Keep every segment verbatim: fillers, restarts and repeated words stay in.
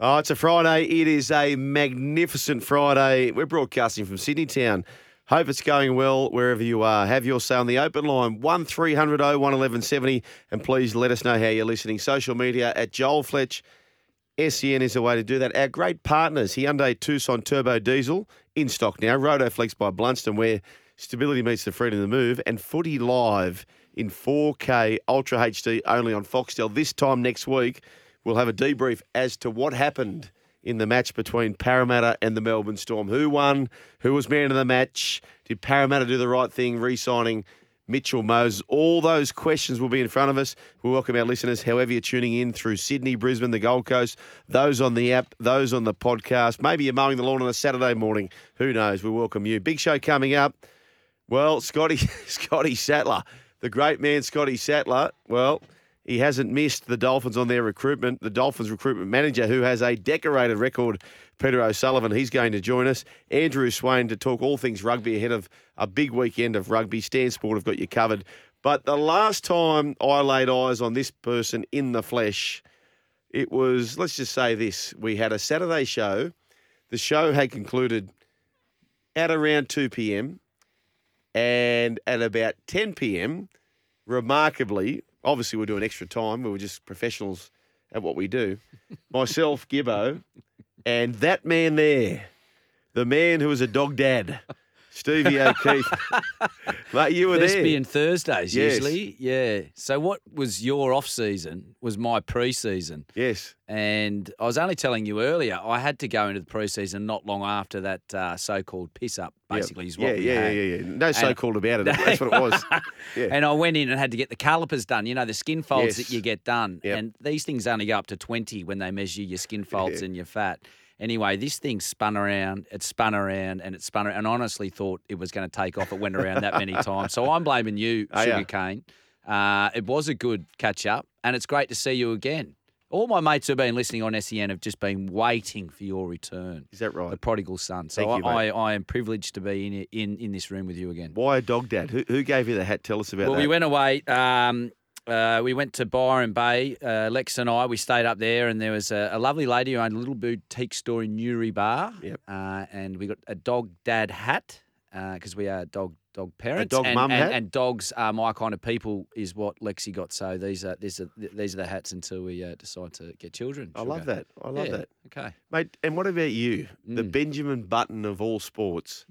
Oh, it's a Friday. It is a magnificent Friday. We're broadcasting from Sydney Town. Hope it's going well wherever you are. Have your say on the open line, one three hundred oh one eleven seventy, and please let us know how you're listening. Social media at Joel Fletch. S E N is the way to do that. Our great partners, Hyundai Tucson Turbo Diesel, in stock now. Rotoflex by Blunston, where stability meets the freedom to move. And Footy Live in four K Ultra H D only on Foxtel this time next week. We'll have a debrief as to what happened in the match between Parramatta and the Melbourne Storm. Who won? Who was man of the match? Did Parramatta do the right thing, re-signing Mitchell Moses? All those questions will be in front of us. We welcome our listeners, however you're tuning in, through Sydney, Brisbane, the Gold Coast, those on the app, those on the podcast. Maybe you're mowing the lawn on a Saturday morning. Who knows? We welcome you. Big show coming up. Well, Scotty, Scotty Sattler, the great man Scotty Sattler, well... he hasn't missed the Dolphins on their recruitment. The Dolphins recruitment manager, who has a decorated record, Peter O'Sullivan, he's going to join us. Andrew Swain to talk all things rugby ahead of a big weekend of rugby. Stan Sport have got you covered. But the last time I laid eyes on this person in the flesh, it was, let's just say this, we had a Saturday show. The show had concluded at around two p.m. and at about ten p.m., remarkably, obviously, we're doing extra time. We were just professionals at what we do. Myself, Gibbo, and that man there, the man who was a dog dad, Stevie O'Keefe. Mate, you were Thespian there. Thespian Thursdays, yes. Usually. Yeah. So what was your off-season was my pre-season. Yes. And I was only telling you earlier, I had to go into the pre-season not long after that uh, so-called piss-up, basically, yep. is what yeah, we yeah, had. Yeah, yeah, yeah. No so-called about it. That's what it was. Yeah. And I went in and had to get the calipers done, you know, the skin folds yes. that you get done. Yep. And these things only go up to twenty when they measure your skin folds yeah. and your fat. Anyway, this thing spun around, it spun around, and it spun around. And I honestly thought it was going to take off. It went around that many times. So I'm blaming you, oh, Sugarcane. Yeah. Uh, it was a good catch-up, and it's great to see you again. All my mates who've been listening on S E N have just been waiting for your return. Is that right? The prodigal son. So Thank I, you, I, I am privileged to be in, in in this room with you again. Why a dog dad? Who, who gave you the hat? Tell us about well, that. Well, we went away. Um, uh, we went to Byron Bay. Uh, Lex and I, we stayed up there, and there was a, a lovely lady who owned a little boutique store in Newry Bar. Yep. Uh, and we got a dog dad hat because uh, we are dog Dog parents dog and, mum and, hat? And dogs are my kind of people is what Lexi got. So these are these are these are the hats until we uh, decide to get children. Sugar. I love that. I love yeah. that. Okay, mate. And what about you, mm. the Benjamin Button of all sports?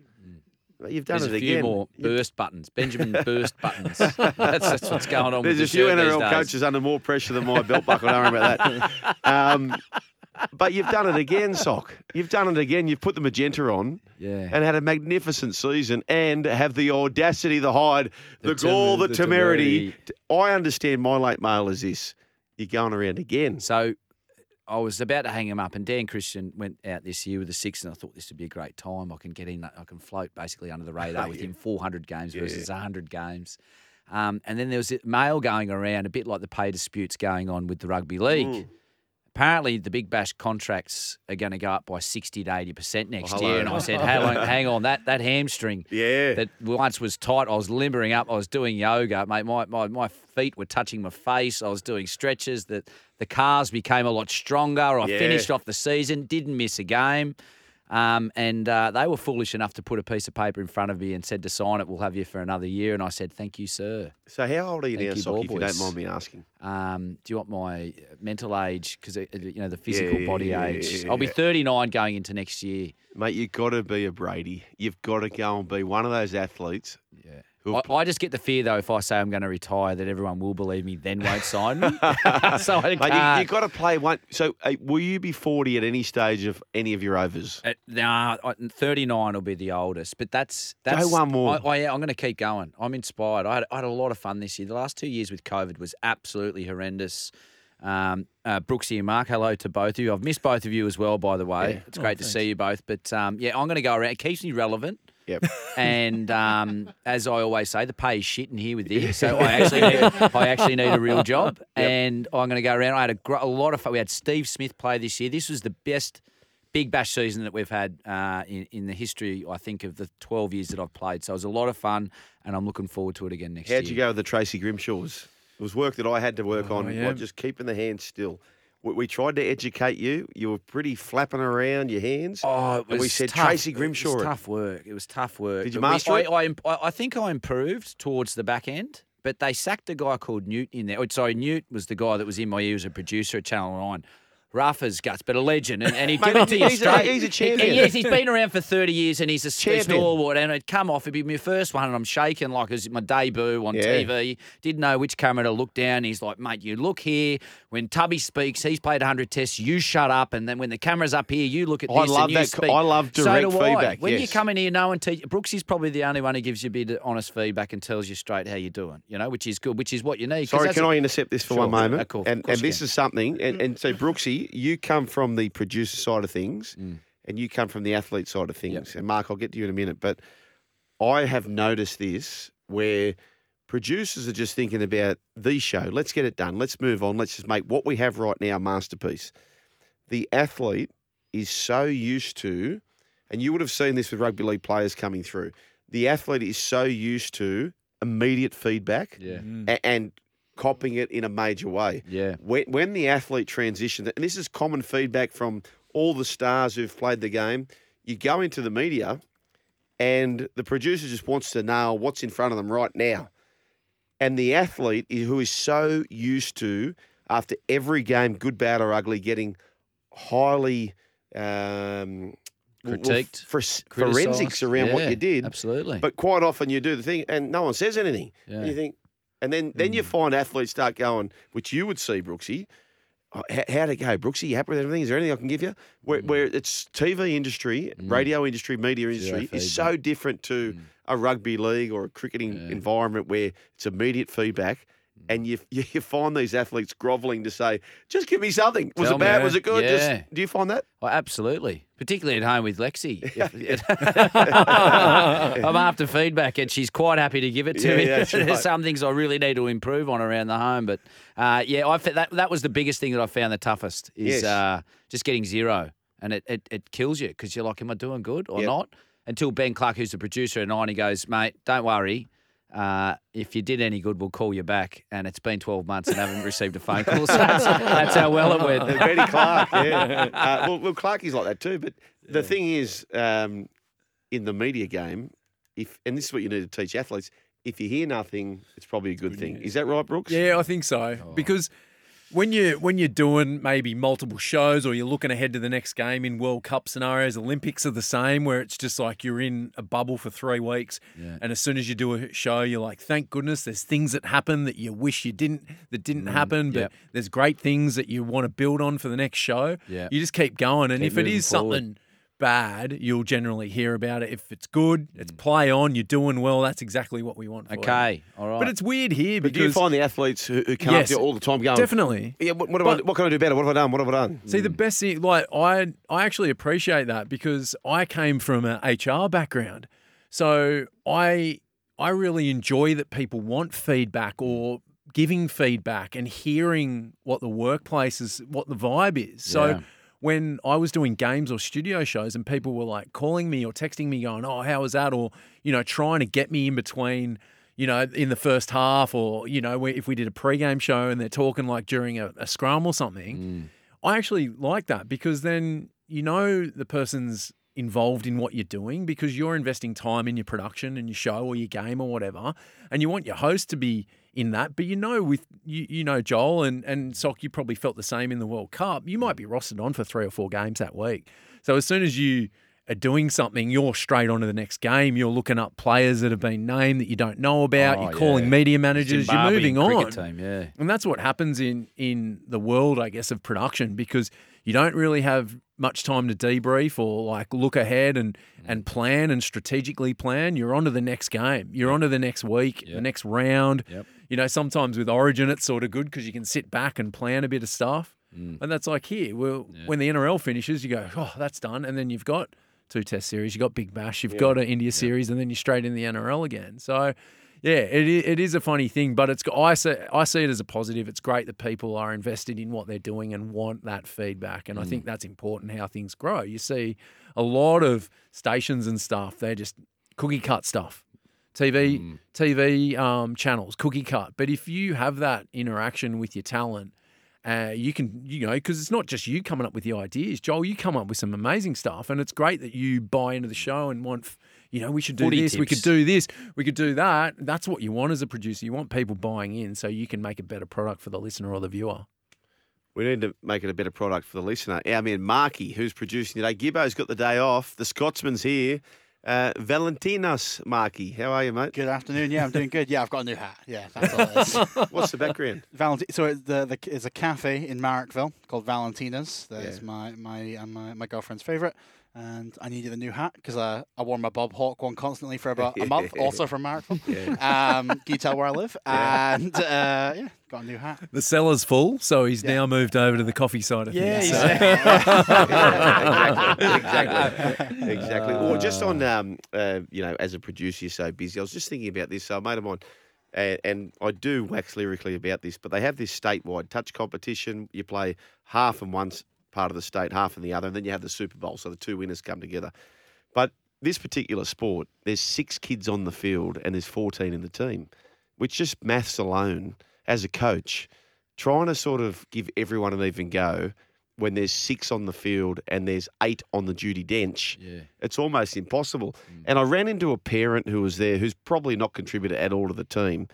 Mm. You've done There's it again. There's a few more You've... burst buttons. Benjamin burst buttons. That's, that's what's going on. There's with a few N R L coaches under more pressure than my belt buckle. Don't worry about that. Um, But you've done it again, Sock. You've done it again. You've put the magenta on yeah. and had a magnificent season and have the audacity, the hide, the, the tem- gall, the, the temerity. temerity. I understand my late mail is this. You're going around again. So I was about to hang him up, and Dan Christian went out this year with the six, and I thought this would be a great time. I can get in. I can float basically under the radar yeah. with him four hundred games yeah. versus one hundred games. Um, and then there was mail going around, a bit like the pay disputes going on with the rugby league. Mm. Apparently, the Big Bash contracts are going to go up by sixty to eighty percent next oh, year. And I said, hang on, hang on, that that hamstring yeah. that once was tight, I was limbering up, I was doing yoga. Mate, my, my, my feet were touching my face, I was doing stretches, the, the calves became a lot stronger. I yeah. finished off the season, didn't miss a game. Um, and uh, they were foolish enough to put a piece of paper in front of me and said to sign it, we'll have you for another year. And I said, thank you, sir. So how old are you thank now, Sock, if you don't mind me asking? Um, do you want my mental age? Because, you know, the physical yeah, body yeah, age. Yeah, yeah. I'll be thirty-nine going into next year. Mate, you've got to be a Brady. You've got to go and be one of those athletes yeah. I, I just get the fear, though, if I say I'm going to retire, that everyone will believe me, then won't sign me. So I can't. You, you've got to play one. So uh, will you be forty at any stage of any of your overs? Uh, nah, thirty-nine will be the oldest. But that's... that's Go one more. I, I, I'm going to keep going. I'm inspired. I had, I had a lot of fun this year. The last two years with COVID was absolutely horrendous. Um, uh, Brooksy and Mark, hello to both of you. I've missed both of you as well, by the way. Yeah. It's oh, great thanks. to see you both. But, um, yeah, I'm going to go around. It keeps me relevant. Yep. And um, as I always say, the pay is shit in here with this, so I actually need, I actually need a real job. Yep. And I'm going to go around. I had a, gr- a lot of fun. We had Steve Smith play this year. This was the best Big Bash season that we've had uh, in, in the history, I think, of the twelve years that I've played. So it was a lot of fun, and I'm looking forward to it again next year. How'd you go with the Tracy Grimshaws? It was work that I had to work oh, on, yeah. like just keeping the hands still. We tried to educate you. You were pretty flapping around your hands. Oh, it was and we said, tough. Tracy Grimshaw. It was tough work. It was tough work. Did you master we, it? I, I, I think I improved towards the back end, but they sacked a guy called Newt in there. Sorry, Newt was the guy that was in my ear as a producer at Channel nine. Rough as guts, but a legend. And, and he did it to you straight. A, he's a champion. He, he is, he's been around for thirty years and he's a stalwart. And it'd come off. It'd be my first one and I'm shaking like it was my debut on yeah. T V. Didn't know which camera to look down. He's like, mate, you look here. When Tubby speaks, he's played one hundred tests. You shut up. And then when the camera's up here, you look at this I love and you that. Speak. I love direct so do feedback. I. When yes. you come in here, no one teaches. Brooksy's probably the only one who gives you a bit of honest feedback and tells you straight how you're doing, you know, which is good, which is what you need. Sorry, can I intercept this for sure, one moment? Uh, cool, and and this can. is something. And, and so Brooksy, you come from the producer side of things mm. and you come from the athlete side of things. Yep. And, Mark, I'll get to you in a minute, but I have noticed this where producers are just thinking about the show. Let's get it done. Let's move on. Let's just make what we have right now a masterpiece. The athlete is so used to, and you would have seen this with rugby league players coming through, the athlete is so used to immediate feedback yeah. mm. and, and – copying it in a major way. Yeah. When, when the athlete transitions, and this is common feedback from all the stars who've played the game, you go into the media and the producer just wants to nail what's in front of them right now. And the athlete is, who is so used to, after every game, good, bad or ugly, getting highly um, critiqued, well, fr- forensics around yeah, what you did. Absolutely. But quite often you do the thing and no one says anything. Yeah. You think, And then, then mm. you find athletes start going, which you would see, Brooksy, oh, h- how'd it go? Brooksy, you happy with everything? Is there anything I can give you? Where, mm. where it's T V industry, mm. radio industry, media industry yeah, is so different to mm. a rugby league or a cricketing yeah. environment where it's immediate feedback. And you you find these athletes grovelling to say, just give me something. Was Tell it bad? Me. Was it good? Yeah. Just, do you find that? Well, absolutely. Particularly at home with Lexi. I'm after feedback and she's quite happy to give it to yeah, me. Yeah, There's right. some things I really need to improve on around the home. But, uh, yeah, I that, that was the biggest thing that I found the toughest is yes. uh, just getting zero. And it, it, it kills you because you're like, am I doing good or yep. not? Until Ben Clark, who's the producer at nine, he goes, mate, don't worry. Uh, if you did any good, we'll call you back. And it's been twelve months and I haven't received a phone call. So that's, that's how well it went. Benny Clark, yeah. Uh, well, well, Clarkie's like that too. But the yeah. thing is, um, in the media game, if and this is what you need to teach athletes, if you hear nothing, it's probably a good thing. Is that right, Brooks? Yeah, I think so. Oh. Because when, you, when you're doing maybe multiple shows or you're looking ahead to the next game in World Cup scenarios, Olympics are the same where it's just like you're in a bubble for three weeks yeah. and as soon as you do a show, you're like, thank goodness there's things that happen that you wish you didn't, that didn't mm, happen, but yep. there's great things that you want to build on for the next show. Yep. You just keep going and keep if it is forward. Something bad, you'll generally hear about it. If it's good, it's play on, you're doing well, that's exactly what we want for Okay, you. All right. But it's weird here but because... But do you find the athletes who, who come yes, up to you all the time going... Definitely. Yeah, what, what, but, I, what can I do better? What have I done? What have I done? See, the best thing... Like, I, I actually appreciate that because I came from an H R background. So I, I really enjoy that people want feedback or giving feedback and hearing what the workplace is, what the vibe is. So... Yeah. When I was doing games or studio shows and people were like calling me or texting me going, oh, how was that? Or, you know, trying to get me in between, you know, in the first half or, you know, if we did a pregame show and they're talking like during a, a scrum or something, mm. I actually like that because then, you know, the person's involved in what you're doing because you're investing time in your production and your show or your game or whatever. And you want your host to be in that, but you know, with you, you know, Joel and, and Sock, you probably felt the same in the World Cup. You might be rostered on for three or four games that week. So as soon as you are doing something, you're straight on to the next game. You're looking up players that have been named that you don't know about. Oh, you're calling yeah. media managers. Zimbabwe, you're moving on. Team, yeah. And that's what happens in, in the world, I guess, of production, because you don't really have much time to debrief or like look ahead and, and plan and strategically plan. You're on to the next game. You're on to the next week, yep. the next round. Yep. You know, sometimes with Origin, it's sort of good because you can sit back and plan a bit of stuff. Mm. And that's like here, well, yeah. when the N R L finishes, you go, oh, that's done. And then you've got two test series, you've got Big Bash, you've yeah. got an India yeah. series, and then you're straight in the N R L again. So, yeah, it, it is a funny thing, but it's I see, I see it as a positive. It's great that people are invested in what they're doing and want that feedback. And mm. I think that's important, how things grow. You see a lot of stations and stuff, they're just cookie-cut stuff. T V, mm. T V um, channels, cookie-cut. But if you have that interaction with your talent, Uh, you can, you know, because it's not just you coming up with the ideas, Joel. You come up with some amazing stuff, and it's great that you buy into the show and want, you know, we should do Footy this, tips. we could do this, we could do that. That's what you want as a producer. You want people buying in so you can make a better product for the listener or the viewer. We need to make it a better product for the listener. Our man Marky, who's producing today, Gibbo's got the day off. The Scotsman's here. Uh, Valentinos Markey, how are you, mate? Good afternoon. Yeah, I'm doing good. Yeah, I've got a new hat. Yeah, that's all it is. What's the background? Valenti- so it's the, the it's a cafe in Marrickville called Valentina's. That yeah. is my my, uh, my my girlfriend's favourite, and I needed a new hat because I, I wore my Bob Hawke one constantly for about a month, also from Marrickville. Yeah. Um, can you tell where I live? Yeah. And uh, yeah, got a new hat. The cellar's full, so he's yeah. now moved over to the coffee side of yeah, things. So. Yeah, exactly, exactly. exactly. Uh, well, just on, um, uh, you know, as a producer, you're so busy. I was just thinking about this. So a mate of mine, and, and I do wax lyrically about this, but they have this statewide touch competition. You play half and once. Part of the state, half in the other, and then you have the Super Bowl, so the two winners come together. But this particular sport, there's six kids on the field and there's fourteen in the team, which just maths alone, as a coach, trying to sort of give everyone an even go when there's six on the field and there's eight on the duty bench, yeah. it's almost impossible. Mm. And I ran into a parent who was there who's probably not contributed at all to the team,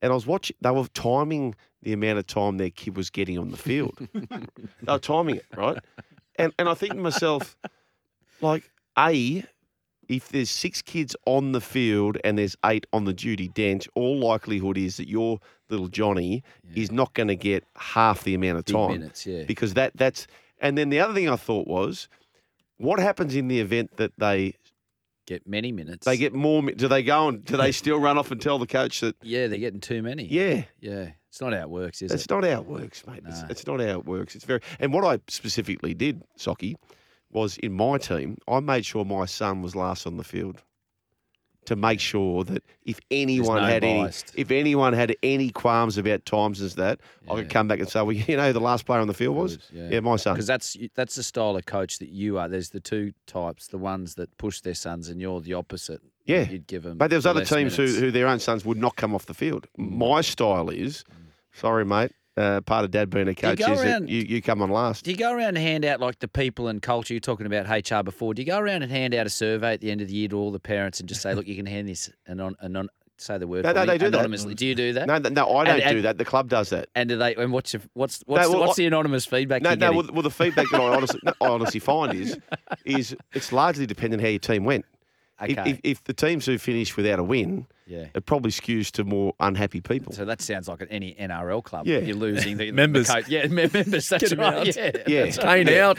and I was watching, they were timing the amount of time their kid was getting on the field. They were timing it, right? And and I think to myself, like, A, if there's six kids on the field and there's eight on the duty bench, all likelihood is that your little Johnny yeah. is not going to get half the amount of time. Minutes, yeah. Because that that's, and then the other thing I thought was, what happens in the event that they get many minutes? They get more. Do they go and do they still run off and tell the coach that? Yeah, they're getting too many. Yeah, yeah. It's not how it works, is it's it? It's not how it works, mate. No. It's, it's not how it works. It's very. And what I specifically did, Socky, was in my team, I made sure my son was last on the field to make sure that if anyone no had biased. any, if anyone had any qualms about times as that, yeah. I could come back and say, well, you know, who the last player on the field was, was yeah. yeah, my son. Because that's that's the style of coach that you are. There's the two types, the ones that push their sons, and you're the opposite. Yeah, you'd give them. But there was the other teams who, who their own sons would not come off the field. My style is, sorry, mate. Uh, part of dad being a coach is around, that you, you come on last. Do you go around and hand out, like the people and culture, you're talking about H R before, do you go around and hand out a survey at the end of the year to all the parents and just say, look, you can hand this and on and on, say the word no, no, they do anonymously? That. Do you do that? No, no I don't and, and, do that. The club does that. And do they? And what's your, what's what's, no, well, what's I, the anonymous feedback no, you're no, getting? Well, well, the feedback that I honestly, no, I honestly find is is it's largely dependent on how your team went. Okay. If, if, if the teams who finish without a win, yeah. it probably skews to more unhappy people. So that sounds like any N R L club. Yeah. You're losing the members. The coach. Yeah, me- members. That's Get right. Out. Yeah, yeah. Cane yeah. out.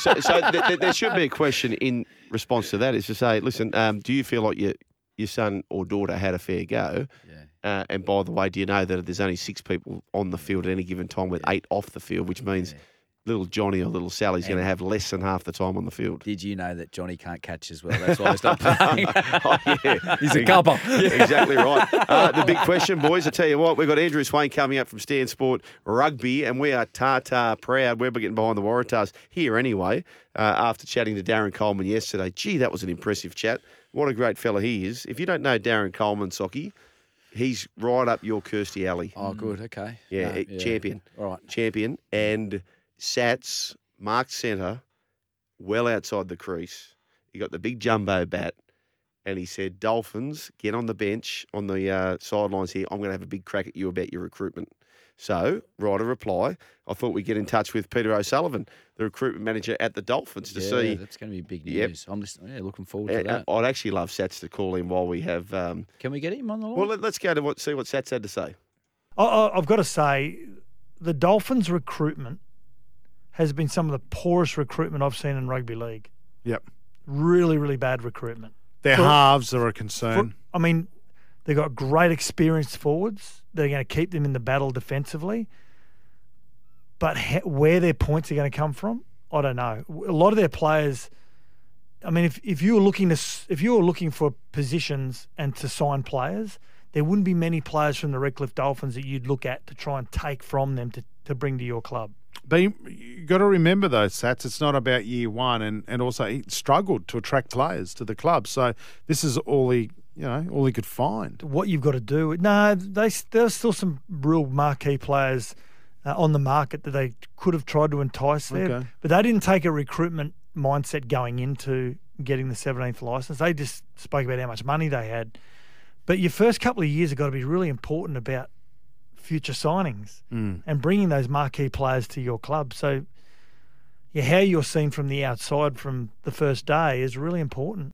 so so th- th- there should be a question in response to that is to say, listen, um, do you feel like your your son or daughter had a fair go? Yeah. Uh, and by the way, do you know that there's only six people on the field at any given time with yeah. eight off the field, which means... Yeah. Little Johnny or little Sally's going to have less than half the time on the field. Did you know that Johnny can't catch as well? That's why he's not playing. oh, yeah. He's a cuppa. Exactly right. Uh, the big question, boys, I tell you what, we've got Andrew Swain coming up from Stan Sport Rugby, and we are Tata proud. We're getting behind the Waratahs here anyway, uh, after chatting to Darren Coleman yesterday. Gee, that was an impressive chat. What a great fella he is. If you don't know Darren Coleman, Socky, he's right up your Kirsty alley. Oh, good. Okay. Yeah, no, yeah. champion. All right. Champion. And... Sats, marked centre, well outside the crease. He got the big jumbo bat, and he said, Dolphins, get on the bench on the uh, sidelines here. I'm going to have a big crack at you about your recruitment. So, write a reply. I thought we'd get in touch with Peter O'Sullivan, the recruitment manager at the Dolphins, to yeah, see. Yeah, that's going to be big news. Yep. I'm just yeah, looking forward to that. I'd actually love Sats to call in while we have. Um... Can we get him on the line? Well, let's go to what, see what Sats had to say. I, I've got to say, the Dolphins' recruitment has been some of the poorest recruitment I've seen in rugby league. Yep. Really, really bad recruitment. Their for, halves are a concern. For, I mean, they've got great experienced forwards. They're going to keep them in the battle defensively. But he, where their points are going to come from, I don't know. A lot of their players, I mean, if, if you were looking to if you were looking for positions and to sign players, there wouldn't be many players from the Redcliffe Dolphins that you'd look at to try and take from them to, to bring to your club. But you got to remember, though, Sats, it's not about year one, and, and also he struggled to attract players to the club. So this is all he, you know, all he could find. What you've got to do, no, they there's still some real marquee players uh, on the market that they could have tried to entice there, okay. But they didn't take a recruitment mindset going into getting the seventeenth license. They just spoke about how much money they had. But your first couple of years have got to be really important about future signings mm. and bringing those marquee players to your club. So yeah, how you're seen from the outside from the first day is really important.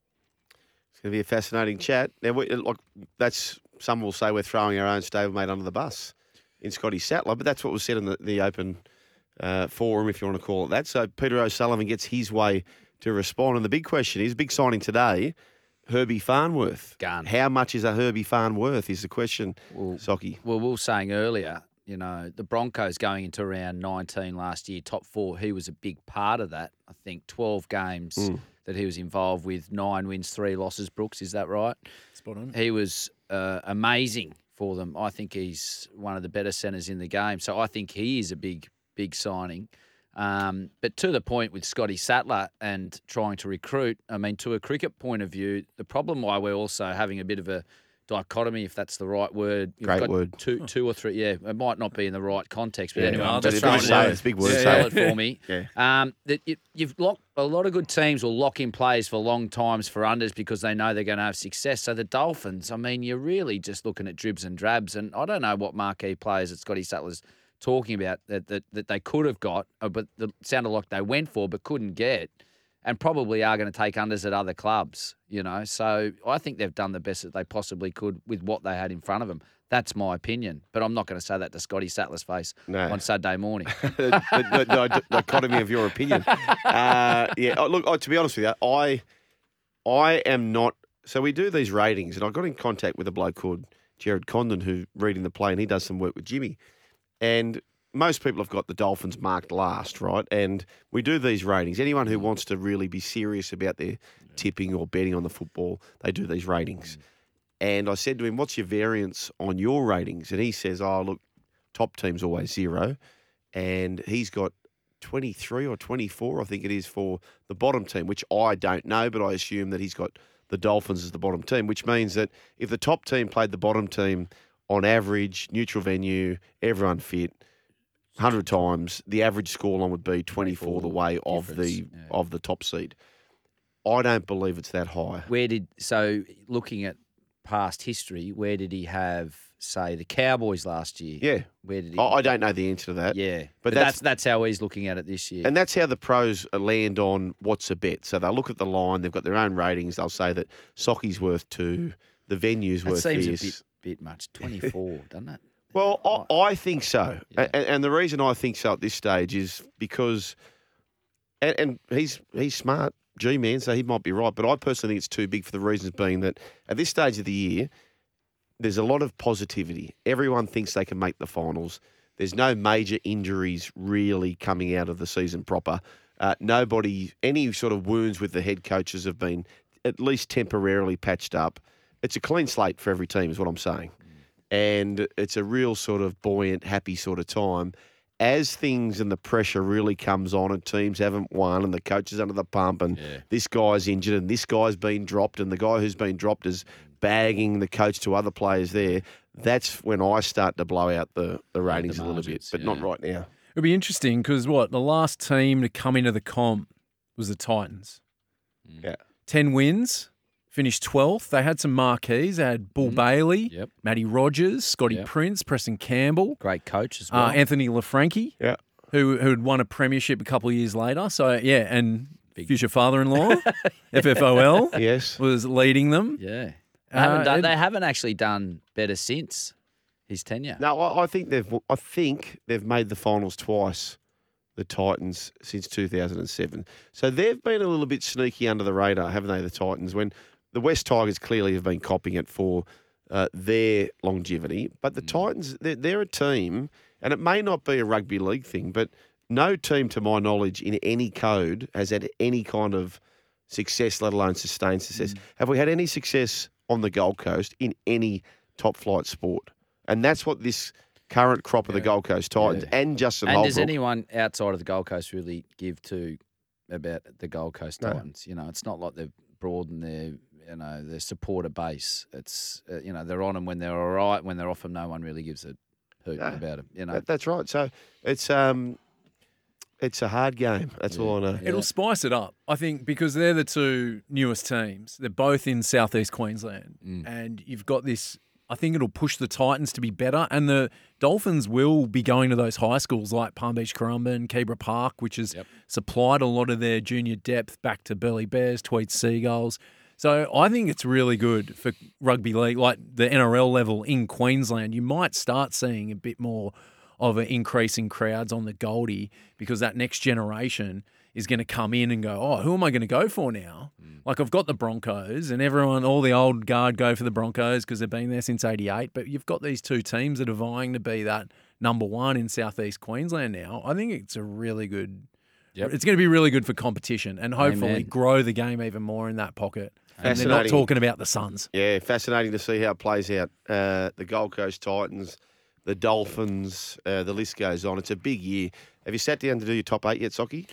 It's going to be a fascinating chat. Now, we, like, that's some will say we're throwing our own stablemate under the bus in Scotty Sattler, but that's what was said in the, the open uh, forum, if you want to call it that. So Peter O'Sullivan gets his way to respond. And the big question is, big signing today, Herbie Farnworth. Gun. How much is a Herbie Farnworth is the question, well, Socky. Well, we were saying earlier, you know, the Broncos going into round nineteen last year, top four, he was a big part of that. I think twelve games mm. that he was involved with, nine wins, three losses, Brooks, is that right? Spot on. He was uh, amazing for them. I think he's one of the better centres in the game. So I think he is a big, big signing. Um, but to the point with Scotty Sattler and trying to recruit, I mean, to a cricket point of view, the problem why we're also having a bit of a dichotomy, if that's the right word. You've Great got word. Two, two or three, yeah. It might not be in the right context, but yeah, anyway, no, I'm just trying to say it's big word. Sell yeah. it for me. yeah. um, that you, you've locked a lot of good teams will lock in plays for long times for unders because they know they're going to have success. So the Dolphins, I mean, you're really just looking at dribs and drabs, and I don't know what marquee players that Scotty Sattler's talking about that, that that they could have got, but the sounded like they went for but couldn't get, and probably are going to take unders at other clubs, you know. So I think they've done the best that they possibly could with what they had in front of them. That's my opinion, but I'm not going to say that to Scotty Sattler's face no. on Saturday morning. the, the, the, the dichotomy of your opinion. Uh, yeah, look, oh, to be honest with you, I, I am not – so we do these ratings, and I got in contact with a bloke called Jared Condon who's reading the play, and he does some work with Jimmy. And most people have got the Dolphins marked last, right? And we do these ratings. Anyone who wants to really be serious about their tipping or betting on the football, they do these ratings. And I said to him, what's your variance on your ratings? And he says, oh, look, top team's always zero. And he's got twenty-three or twenty-four, I think it is, for the bottom team, which I don't know, but I assume that he's got the Dolphins as the bottom team, which means that if the top team played the bottom team on average, neutral venue, everyone fit, one hundred times, the average scoreline would be twenty-four the way of the yeah. of the top seed. I don't believe it's that high. Where did so looking at past history, where did he have, say, the Cowboys last year? Yeah. Where did he? I, I don't know the answer to that. Yeah. But, but that's, that's that's how he's looking at it this year. And that's how the pros land on what's a bet. So they'll look at the line, they've got their own ratings, they'll say that Socky's worth two, the venue's that worth seems this. A bit bit much, twenty-four, doesn't it? Well, I, I think so. Yeah. And, and the reason I think so at this stage is because, and, and he's he's smart, G-man, so he might be right, but I personally think it's too big for the reasons being that at this stage of the year, there's a lot of positivity. Everyone thinks they can make the finals. There's no major injuries really coming out of the season proper. Uh, nobody, any sort of wounds with the head coaches have been at least temporarily patched up. It's a clean slate for every team is what I'm saying. And it's a real sort of buoyant, happy sort of time. As things and the pressure really comes on and teams haven't won and the coach is under the pump and yeah. this guy's injured and this guy's been dropped and the guy who's been dropped is bagging the coach to other players there, that's when I start to blow out the, the ratings the margins, a little bit, but yeah. not right now. It'll be interesting because, what, the last team to come into the comp was the Titans. Yeah. ten wins. finished twelfth. They had some marquees. They had Bull mm. Bailey, yep. Matty Rogers, Scotty yep. Prince, Preston Campbell. Great coach as well. Uh, Anthony Lafranchi, yeah. who who had won a premiership a couple of years later. So, yeah, and Big. future father-in-law, F F O L, yes. was leading them. Yeah. They haven't, done, uh, it, they haven't actually done better since his tenure. No, I, I think they've I think they've made the finals twice, the Titans, since two thousand seven. So they've been a little bit sneaky under the radar, haven't they, the Titans, when the West Tigers clearly have been copying it for uh, their longevity. But the mm. Titans, they're, they're a team, and it may not be a rugby league thing, but no team, to my knowledge, in any code has had any kind of success, let alone sustained success. Mm. Have we had any success on the Gold Coast in any top-flight sport? And that's what this current crop of yeah. the Gold Coast Titans yeah. and Justin Holbrook. And does anyone outside of the Gold Coast really give to about the Gold Coast no. Titans? You know, it's not like they've broadened their, you know, their supporter base. It's, uh, you know, they're on them when they're all right. When they're off them, no one really gives a hoot no, about them, you know. That, that's right. So it's um, it's a hard game. That's yeah. all I know. It'll yeah. spice it up, I think, because they're the two newest teams. They're both in southeast Queensland. Mm. And you've got this... I think it'll push the Titans to be better, and the Dolphins will be going to those high schools like Palm Beach Currumbin, Keebra Park, which has yep. supplied a lot of their junior depth back to Burleigh Bears, Tweed Seagulls. So I think it's really good for rugby league, like the N R L level in Queensland. You might start seeing a bit more of an increase in crowds on the Goldie because that next generation is going to come in and go, oh, who am I going to go for now? Mm. Like, I've got the Broncos, and everyone, all the old guard go for the Broncos because they've been there since eighty-eight. But you've got these two teams that are vying to be that number one in southeast Queensland now. I think it's a really good yep. – it's going to be really good for competition and hopefully Amen. grow the game even more in that pocket. And they're not talking about the Suns. Yeah, fascinating to see how it plays out. Uh, the Gold Coast Titans, the Dolphins, uh, the list goes on. It's a big year. Have you sat down to do your top eight yet, Socky?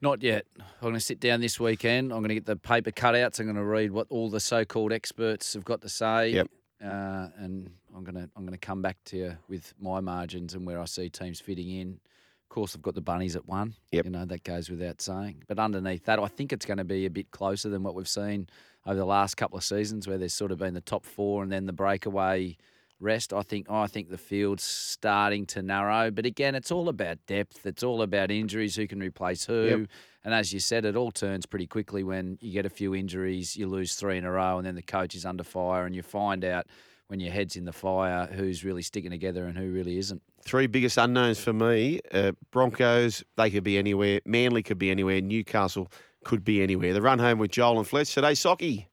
Not yet. I'm going to sit down this weekend. I'm going to get the paper cutouts. I'm going to read what all the so-called experts have got to say. Yep. Uh, and I'm going to I'm going to come back to you with my margins and where I see teams fitting in. Of course, I've got the Bunnies at one. Yep. You know, that goes without saying. But underneath that, I think it's going to be a bit closer than what we've seen over the last couple of seasons, where there's sort of been the top four and then the breakaway rest. I think oh, I think the field's starting to narrow. But again, it's all about depth. It's all about injuries, who can replace who. Yep. And as you said, it all turns pretty quickly when you get a few injuries, you lose three in a row, and then the coach is under fire, and you find out when your head's in the fire who's really sticking together and who really isn't. Three biggest unknowns for me. Uh, Broncos, they could be anywhere. Manly could be anywhere. Newcastle could be anywhere. The run home with Joel and Fletch today. Socky,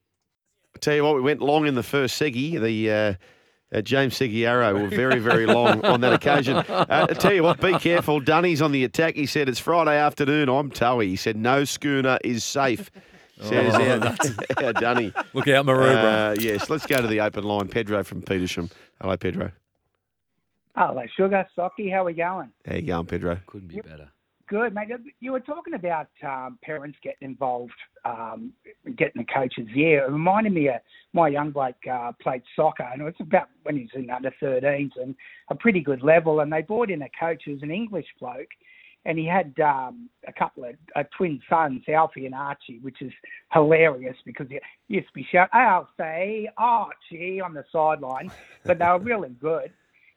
I tell you what, we went long in the first seggy. The... Uh, Uh, James Seguiaro were very, very long on that occasion. Uh, I tell you what, be careful. Dunny's on the attack. He said, it's Friday afternoon. I'm Towie. He said, no schooner is safe. Says oh, our, that's... our Dunny. Look out, Maroubra. Uh, yes, let's go to the open line. Pedro from Petersham. Hello, Pedro. Hello, Sugar, Socky. How are we going? How you going, Pedro? Couldn't be better. Good, mate. You were talking about um, parents getting involved, um, getting the coaches. Yeah, it reminded me of my young bloke uh, played soccer, and it was about when he was in under thirteens and a pretty good level. And they brought in a coach who was an English bloke, and he had um, a couple of uh, twin sons, Alfie and Archie, which is hilarious because he used to be shouting, Alfie, Archie, on the sideline. But they were really good.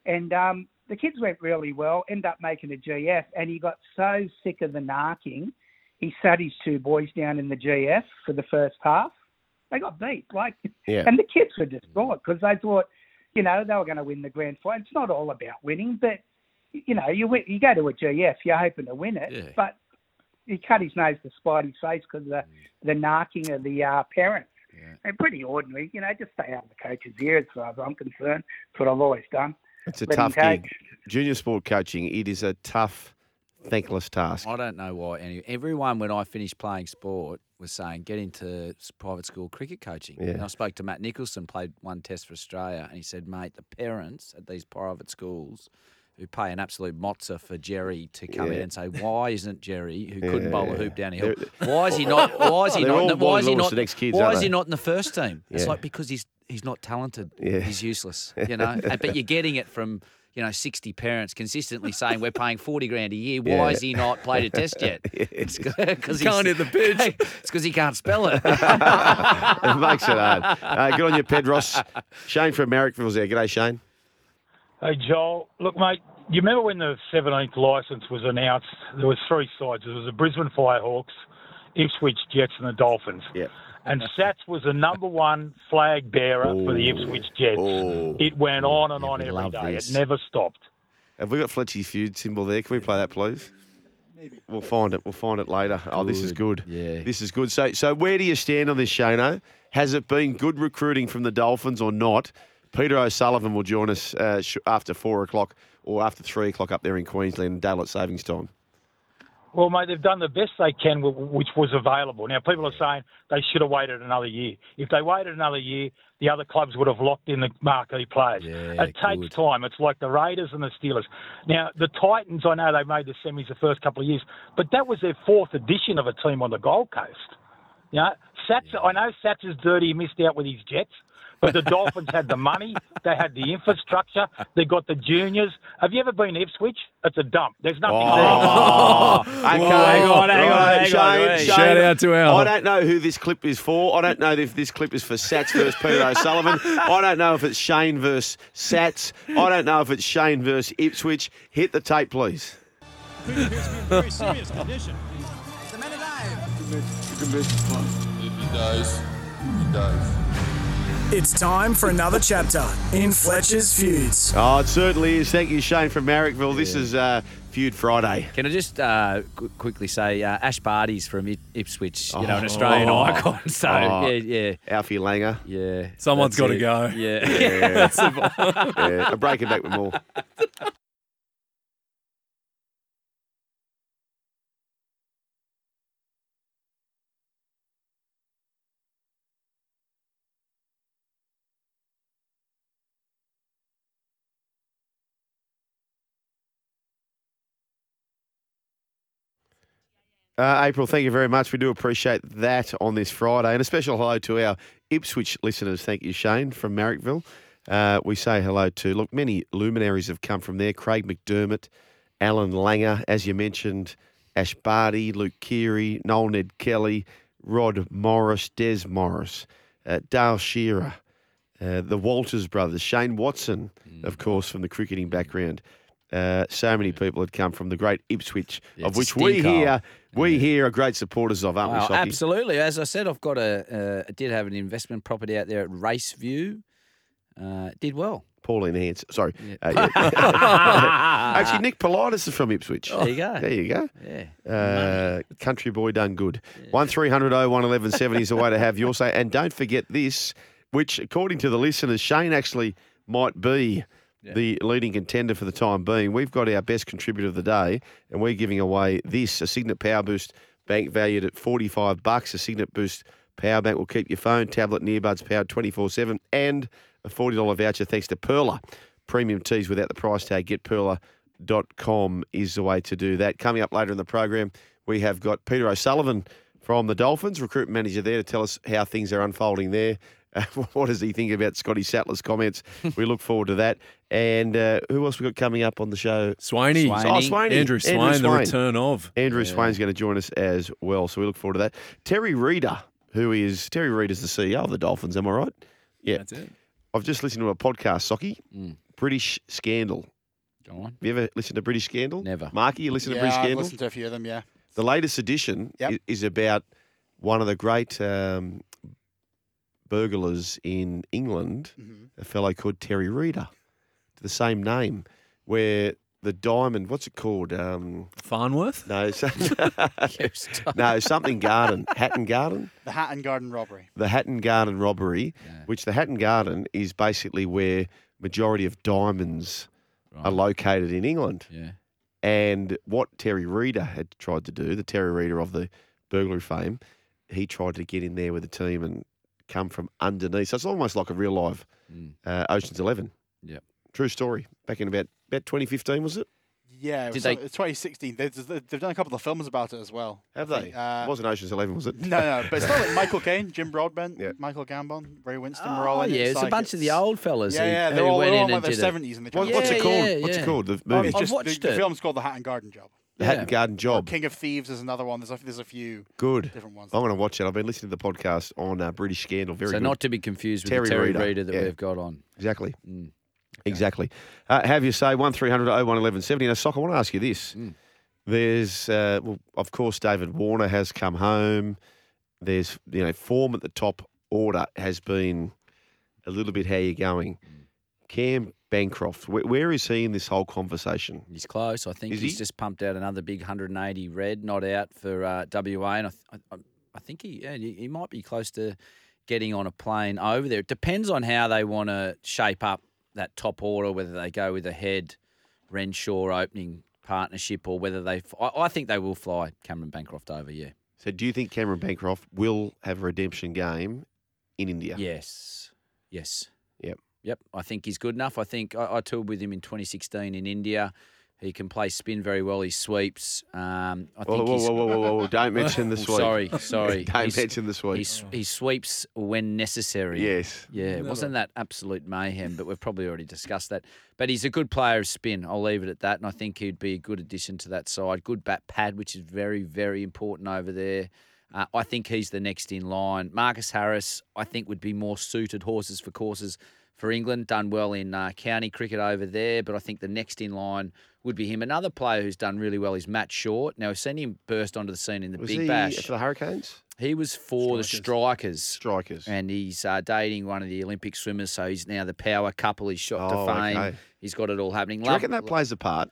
And... Um, the kids went really well, ended up making a G F, and he got so sick of the narking, he sat his two boys down in the G F for the first half. They got beat. like, yeah. And the kids were distraught because they thought, you know, they were going to win the grand final. It's not all about winning, but, you know, you win, you go to a G F, you're hoping to win it. Yeah. But he cut his nose to spite his face because of the, the narking of the uh, parents. Yeah. And pretty ordinary. You know, just stay out of the coach's ear as far as I'm concerned. That's what I've always done. It's a Let tough gig. Junior sport coaching, it is a tough, thankless task. I don't know why. Any, everyone, when I finished playing sport, was saying, get into private school cricket coaching. Yeah. And I spoke to Matt Nicholson, played one test for Australia, and he said, mate, the parents at these private schools who pay an absolute mozza for Jerry to come yeah. in and say, why isn't Jerry, who couldn't yeah. bowl a hoop down a hill, why is he not Why is he not, why is he not, kids, why is he not in the first team? Yeah. It's like because he's He's not talented. Yeah. He's useless, you know. But you're getting it from, you know, sixty parents consistently saying we're paying forty grand a year. Why yeah. has he not played a test yet? It's because he can't hit the pitch. It's because he can't spell it. It makes it hard. Uh, good on you, Pedros. Shane from Marrickville's there. G'day, Shane. Hey, Joel. Look, mate, you remember when the seventeenth licence was announced, there was three sides. There was the Brisbane Firehawks, Ipswich Jets and the Dolphins. Yeah. And Sats was the number one flag bearer ooh, for the Ipswich Jets. Ooh, it went ooh, on and yeah, on every day. This. It never stopped. Have we got Fletchy Feud symbol there? Can we play that, please? Maybe. We'll find it. We'll find it later. Good. Oh, this is good. Yeah. This is good. So, so where do you stand on this, Shano? Has it been good recruiting from the Dolphins or not? Peter O'Sullivan will join us uh, after four o'clock or after three o'clock up there in Queensland, daylight savings time. Well, mate, they've done the best they can, which was available. Now, people are saying they should have waited another year. If they waited another year, the other clubs would have locked in the marquee players. Yeah, it takes good. time. It's like the Raiders and the Steelers. Now, the Titans, I know they made the semis the first couple of years, but that was their fourth edition of a team on the Gold Coast. You know, Sats, yeah. I know Sats is dirty. He missed out with his Jets. But the Dolphins had the money. They had the infrastructure. They got the juniors. Have you ever been to Ipswich? It's a dump. There's nothing oh. there. Oh. Okay. Whoa, hang on, hang on, hang on. Shane, Shane, Shane, shout out to Al. I don't know who this clip is for. I don't know if this clip is for Sats versus Peter O'Sullivan. I don't know if it's Shane versus Sats. I don't know if it's Shane versus Ipswich. Hit the tape, please. Peter appears to be in very serious condition. It's a man alive. You can miss one. If he dies, he dies. It's time for another chapter in Fletcher's Feuds. Oh, it certainly is. Thank you, Shane from Marrickville. Yeah. This is uh, Feud Friday. Can I just uh, qu- quickly say, uh, Ash Barty's from I- Ipswich, you oh. know, an Australian oh. icon. So, oh. yeah, yeah. Alfie Langer. Yeah. Someone's got to go. Yeah. Yeah. yeah. That's the bottom. yeah. I'll break it back with more. Uh, April, thank you very much. We do appreciate that on this Friday. And a special hello to our Ipswich listeners. Thank you, Shane, from Marrickville. Uh, we say hello to, look, many luminaries have come from there. Craig McDermott, Alan Langer, as you mentioned, Ash Barty, Luke Keary, Noel Ned Kelly, Rod Morris, Des Morris, uh, Dale Shearer, uh, the Walters brothers, Shane Watson, mm. of course, from the cricketing background. Uh, so many people had come from the great Ipswich, it's of which we here we yeah. here are great supporters of, aren't wow, we? Absolutely. As I said, I've got a uh, I did have an investment property out there at Raceview. Uh, did well. Pauline Hance. Sorry. Yeah. Uh, yeah. Actually, Nick Politis is from Ipswich. Oh, there you go. There you go. Yeah. Uh, country boy done good. Yeah. one three hundred oh one eleven seventy is the way to have your say. And don't forget this, which according to the listeners, Shane actually might be. Yeah. The leading contender for the time being. We've got our best contributor of the day, and we're giving away this, a Signet Power Boost bank valued at forty-five bucks. A Signet Boost power bank will keep your phone, tablet, and earbuds powered twenty-four seven, and a forty dollars voucher thanks to Perla. Premium teas without the price tag. Get perla dot com is the way to do that. Coming up later in the program, we have got Peter O'Sullivan from the Dolphins, recruitment manager there, to tell us how things are unfolding there. Uh, what does he think about Scotty Sattler's comments? We look forward to that. And uh, who else we got coming up on the show? Swanee. Swanee. Oh, Swanee. Andrew Swain, Andrew Swain, the return of. Andrew yeah. Swain's going to join us as well, so we look forward to that. Terry Reader, who is, Terry Reader's the C E O of the Dolphins, am I right? Yeah. That's it. I've just listened to a podcast, Socky, mm. British Scandal. Go on. Have you ever listened to British Scandal? Never. Marky, you listen yeah, to British I've Scandal? Yeah, I've listened to a few of them, yeah. The latest edition yep. is about one of the great... Um, burglars in England, mm-hmm. a fellow called Terry Reader, the same name, where the diamond, what's it called? Um, Farnworth? No, so, no, something Garden. Hatton Garden? The Hatton Garden robbery. The Hatton Garden robbery, yeah. which the Hatton Garden is basically where majority of diamonds right. are located in England. Yeah. And what Terry Reader had tried to do, the Terry Reader of the burglary fame, he tried to get in there with the team and come from underneath. So it's almost like a real live uh, Ocean's Eleven. Yeah. True story. Back in about, about twenty fifteen, was it? Yeah, did they? twenty sixteen. They've, they've done a couple of films about it as well. Have they? Uh, it wasn't Ocean's Eleven, was it? No, no. But it's not like Michael Caine, Jim Broadbent, yeah. Michael Gambon, Ray Winston oh, were all in yeah, it. Yeah, it's like a bunch it's, of the old fellas. Yeah, yeah. Who, they're who all, went they're all in like their seventies and they what, yeah, What's it called? Yeah, yeah. What's it called? The movie. I've just, watched the, it. The film's called The Hatton Garden Job. The yeah. Hatton Garden Job. Or King of Thieves is another one. There's a, there's a few good. different ones. I'm going to watch it. I've been listening to the podcast on uh, British Scandal. Very so good. Not to be confused with Terry the Terry Reader, Reader that yeah. we've got on. Exactly. Mm. Okay. Exactly. Uh, have you say one three hundred oh one eleven seventy. Now, Sock, I want to ask you this. Mm. There's, uh, well, of course, David Warner has come home. There's, you know, form at the top order has been a little bit how you're going. Mm. Cam Bancroft, where, where is he in this whole conversation? He's close. I think is he's he? just pumped out another big one hundred eighty red, not out for uh, W A, and I, th- I, I think he yeah, he might be close to getting on a plane over there. It depends on how they want to shape up that top order, whether they go with a head Renshaw opening partnership or whether they. I, I think they will fly Cameron Bancroft over. Yeah. So, do you think Cameron Bancroft will have a redemption game in India? Yes. Yes. Yep. Yep, I think he's good enough. I think I, I toured with him in twenty sixteen in India. He can play spin very well. He sweeps. Um, I think whoa, whoa, whoa, whoa, whoa, whoa. Don't mention the sweep. Sorry, sorry. Don't he's, mention the sweep. He, he sweeps when necessary. Yes. Yeah, it wasn't that absolute mayhem, but we've probably already discussed that. But he's a good player of spin. I'll leave it at that, and I think he'd be a good addition to that side. Good bat pad, which is very, very important over there. Uh, I think he's the next in line. Marcus Harris, I think, would be more suited horses for courses. For England, done well in uh, county cricket over there, but I think the next in line would be him. Another player who's done really well is Matt Short. Now, we've seen him burst onto the scene in the was Big he Bash. For the Hurricanes? He was for Strikers. the Strikers. Strikers. And he's uh, dating one of the Olympic swimmers, so he's now the power couple. He's shot oh, to fame. Okay. He's got it all happening. Do you reckon Love, that plays a part?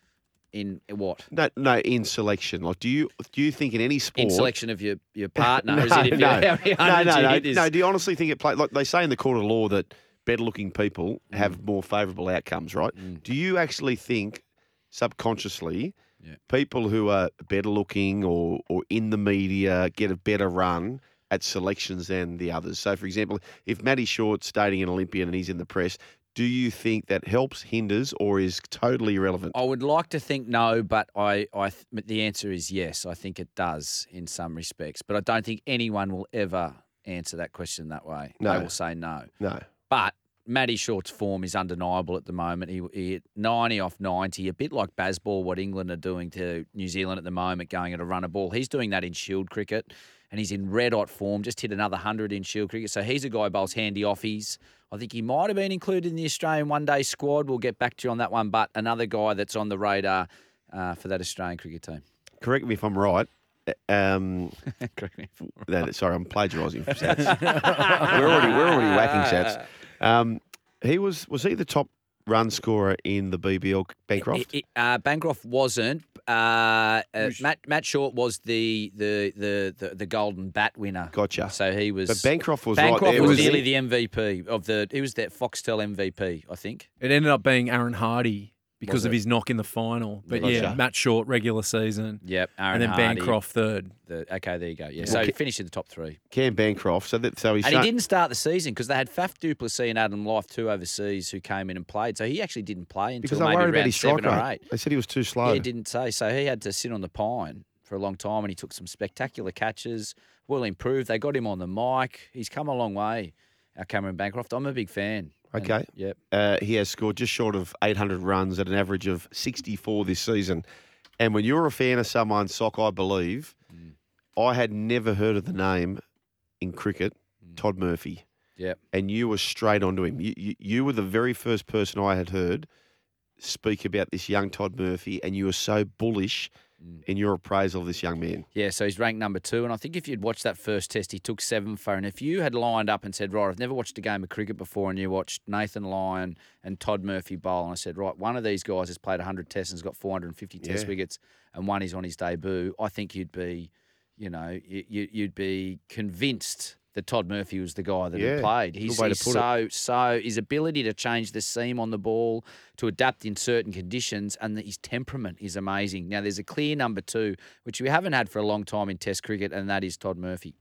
In what? No, no, in selection. Like, do you do you think in any sport in selection of your your partner? no, is it if no, you're, no, no, no, is... no. Do you honestly think it plays? Like they say in the court of law that better-looking people have mm. more favourable outcomes, right? Mm. Do you actually think, subconsciously, yeah. people who are better-looking or, or in the media get a better run at selections than the others? So, for example, if Matty Short's dating an Olympian and he's in the press, do you think that helps, hinders, or is totally irrelevant? I would like to think no, but I, I th- the answer is yes. I think it does in some respects. But I don't think anyone will ever answer that question that way. No. They will say no. No. But Matty Short's form is undeniable at the moment. He, he hit ninety off ninety, a bit like Bazball, what England are doing to New Zealand at the moment, going at a runner ball. He's doing that in Shield cricket, and he's in red-hot form, just hit another one hundred in Shield cricket. So he's a guy who bowls handy offies. I think he might have been included in the Australian one-day squad. We'll get back to you on that one, but another guy that's on the radar uh, for that Australian cricket team. Correct me if I'm right. Um, no, sorry, I'm plagiarising from Sats. we're already we're already whacking Sats. Um, he was was he the top run scorer in the B B L? Bancroft. It, it, uh, Bancroft wasn't. Uh, uh, Matt Matt Short was the the, the the the golden bat winner. Gotcha. So he was. But Bancroft was Bancroft right there. Was, was nearly the M V P of the. He was that Foxtel M V P, I think. It ended up being Aaron Hardy. Because of his knock in the final. But, gotcha. yeah, Matt Short, regular season. Yep, Aaron And then Hardy. Bancroft, third. The, okay, there you go. Yeah, well, so he finished in the top three. Cam Bancroft. So that, so he And start- he didn't start the season because they had Faf du Plessis and Adam Life, two overseas, who came in and played. So he actually didn't play until because maybe around seven rate. or eight. They said he was too slow. Yeah, he didn't say. So he had to sit on the pine for a long time, and he took some spectacular catches. Well improved. They got him on the mic. He's come a long way, our Cameron Bancroft. I'm a big fan. Okay. And, yep. Uh, he has scored just short of eight hundred runs at an average of sixty-four this season. And when you're a fan of someone, Sock, I believe, mm. I had never heard of the name in cricket, mm. Todd Murphy. Yeah. And you were straight onto him. You, you, you were the very first person I had heard speak about this young Todd Murphy, and you were so bullish mm. in your appraisal of this young man. Yeah, so he's ranked number two, and I think if you'd watched that first test, he took seven for, and if you had lined up and said, right, I've never watched a game of cricket before, and you watched Nathan Lyon and Todd Murphy bowl, and I said, right, one of these guys has played one hundred tests and has got four hundred fifty yeah. test wickets, and one is on his debut, I think you'd be, you know, you, you'd be convinced that Todd Murphy was the guy that yeah, had played. He's, he's so, it. so, his ability to change the seam on the ball, to adapt in certain conditions, and his temperament is amazing. Now, there's a clear number two, which we haven't had for a long time in Test cricket, and that is Todd Murphy.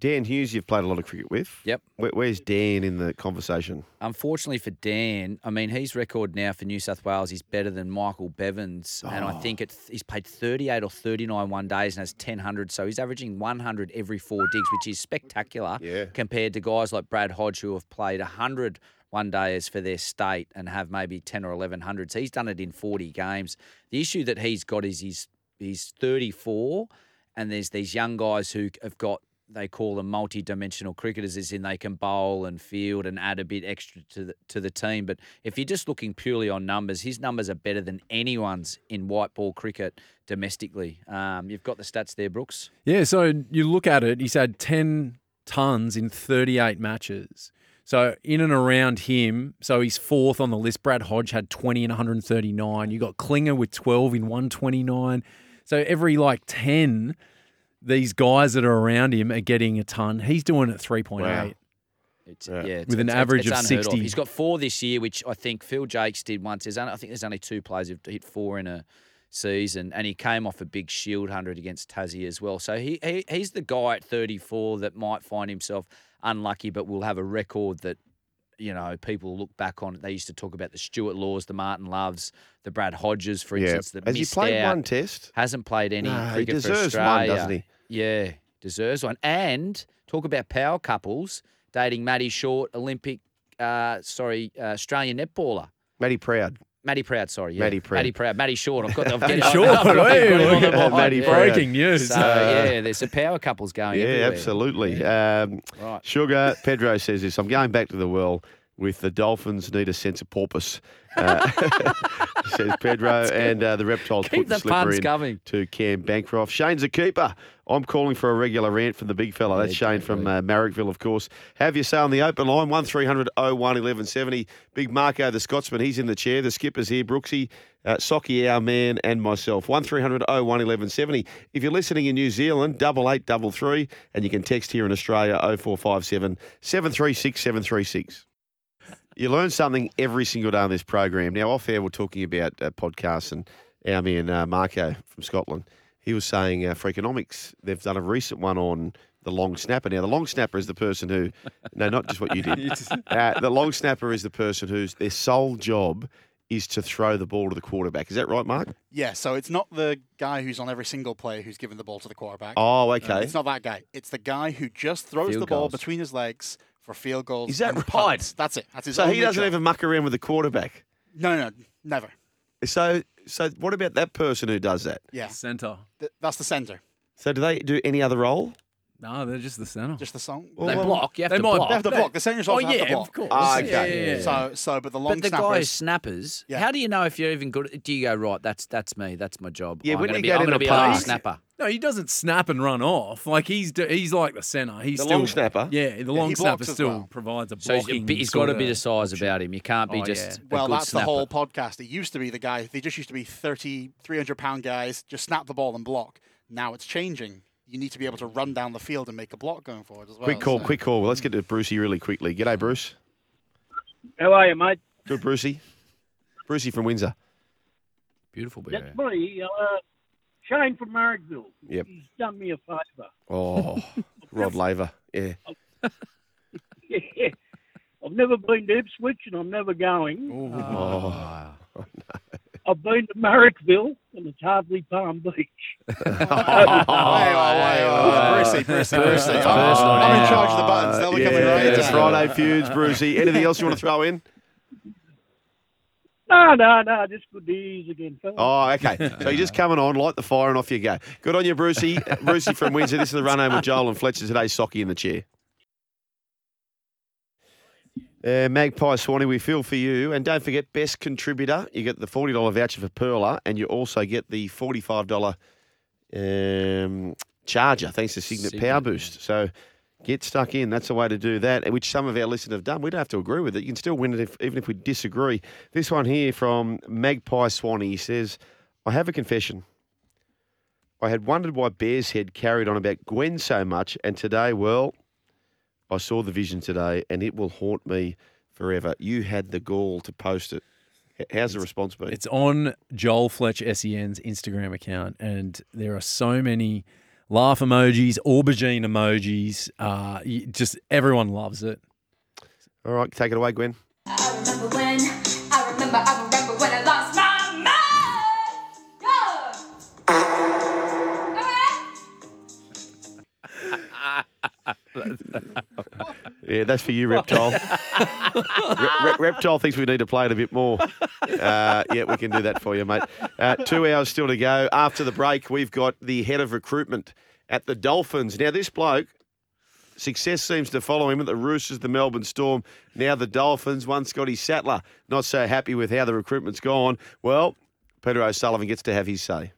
Dan Hughes, you've played a lot of cricket with. Yep. Where, where's Dan in the conversation? Unfortunately for Dan, I mean, his record now for New South Wales is better than Michael Bevins. Oh. And I think it, he's played thirty-eight or thirty-nine one days and has ten hundred. So he's averaging one hundred every four digs, which is spectacular yeah. compared to guys like Brad Hodge who have played one hundred one days for their state and have maybe ten or eleven hundred. So he's done it in forty games. The issue that he's got is he's, he's thirty-four and there's these young guys who have got, they call them multi-dimensional cricketers, as in they can bowl and field and add a bit extra to the, to the team. But if you're just looking purely on numbers, his numbers are better than anyone's in white ball cricket domestically. Um, you've got the stats there, Brooks. Yeah, so you look at it, he's had ten tons in thirty-eight matches. So in and around him, so he's fourth on the list. Brad Hodge had twenty in one hundred thirty-nine. You got Klinger with twelve in one twenty-nine. So every like ten... these guys that are around him are getting a ton. He's doing it three point eight. Wow. It's, yeah. Yeah, it's, with an it's, average it's, it's of sixty. Off. He's got four this year, which I think Phil Jakes did once. There's only, I think there's only two players who've hit four in a season, and he came off a big Shield one hundred against Tassie as well. So he, he he's the guy at thirty-four that might find himself unlucky, but will have a record that, you know, people look back on it. They used to talk about the Stuart Laws, the Martin Loves, the Brad Hodges, for instance. Yeah. That Has missed he played out, one test? Hasn't played any no, cricket for Australia. He deserves one, doesn't he? Yeah, deserves one. And talk about power couples, dating Matty Short, Olympic, uh, sorry, uh, Australian netballer. Matty Proud. Matty Proud, sorry. Yeah. Matty Proud. Matty Proud. Matty Short. I've got Matty Short. Matty breaking news. So, uh, yeah, there's some power couples going yeah, everywhere. Absolutely. Yeah, absolutely. Um, right. Sugar, Pedro says this, I'm going back to the well with the Dolphins need a sense of porpoise, uh, says Pedro, and uh, the Reptiles Keep put the slipper in coming. to Cam Bancroft. Shane's a keeper. I'm calling for a regular rant from the big fella. Yeah, That's Shane from uh, Marrickville, of course. Have your say on the open line, one three hundred oh one eleven seventy. Big Marco, the Scotsman, he's in the chair. The skipper's here, Brooksy, uh, Socky, our man, and myself. one three hundred oh one eleven seventy. If you're listening in New Zealand, double eight double three, and you can text here in Australia, oh four five seven seven three six seven three six. You learn something every single day on this program. Now, off air, we're talking about uh, podcasts, and our man uh, Marco from Scotland, he was saying uh, Freakonomics, they've done a recent one on the long snapper. Now, the long snapper is the person who, no, not just what you did. Uh, the long snapper is the person whose their sole job is to throw the ball to the quarterback. Is that right, Mark? Yeah, so it's not the guy who's on every single play who's given the ball to the quarterback. Oh, okay. Uh, it's not that guy. It's the guy who just throws Field the goals. ball between his legs for field goals. Is that right? Punts. That's it. That's his so he doesn't job. even muck around with the quarterback? No, no, never. So so what about that person who does that? Yeah. Centre. Th- that's the centre. So do they do any other role? No, they're just the centre. Just the song? Well, they well, block. You have they to might, block. They have to block. The centre's often oh, yeah, have to block. Of course. Oh, okay. Yeah, yeah, yeah. So, so, but the long snappers. But the snapper guy is, snappers, yeah. how do you know if you're even good? Do you go, right, that's that's me, that's my job. Yeah, I'm going to be, I'm be a long snapper. No, he doesn't snap and run off. Like he's do, he's like the centre. He's the still, long snapper. Yeah, the long yeah, snapper still well. provides a blocking. So he's, he's got a bit of size about him. He can't be oh, just yeah. a well. Good that's snapper. The whole podcast. It used to be the guy. They just used to be thirty, three hundred pound guys. Just snap the ball and block. Now it's changing. You need to be able to run down the field and make a block going forward as well. Quick call, so. quick call. Well, let's get to Brucey really quickly. G'day, Bruce. How are you, mate? Good, Brucey. Brucey from Windsor. Beautiful, boy. That's me. Uh, Shane from Marrickville. Yep. He's done me a favour. Oh, Rod Laver, yeah. yeah. I've never been to Ipswich and I'm never going. Oh, uh, oh no. I've been to Marrickville and it's hardly Palm Beach. oh, oh, hey, oh, hey, oh, Brucey, Brucey, Brucey. Oh, I'm in charge of the buttons. They'll be yeah, coming right yeah, yeah. Friday feuds, Brucey. Anything else you want to throw in? No, no, no, just good to ease again. Phil. Oh, okay. So you're just coming on, light the fire, and off you go. Good on you, Brucey. Brucey from Windsor. This is the Run Home with Joel and Fletcher. Today's Socky in the chair. Uh, Magpie Swanee, we feel for you. And don't forget, best contributor. You get the forty dollars voucher for Perla, and you also get the forty-five dollars um, charger, thanks to Signet, Signet Power Boost. So get stuck in. That's the way to do that, which some of our listeners have done. We don't have to agree with it. You can still win it if, even if we disagree. This one here from Magpie Swanee says, I have a confession. I had wondered why Bear's Head carried on about Gwen so much, and today, well, I saw the vision today, and it will haunt me forever. You had the gall to post it. How's the response been? It's on Joel Fletch S E N's Instagram account, and there are so many... laugh emojis, aubergine emojis. Uh, just everyone loves it. All right, take it away, Gwen. I remember when, I remember, I remember when I lost my yeah, that's for you, Reptile. Re- Re- Reptile thinks we need to play it a bit more. Uh, yeah, we can do that for you, mate. Uh, two hours still to go. After the break, we've got the head of recruitment at the Dolphins. Now, this bloke, success seems to follow him at the Roosters, the Melbourne Storm, now the Dolphins. One Scotty Sattler, not so happy with how the recruitment's gone. Well, Peter O'Sullivan gets to have his say.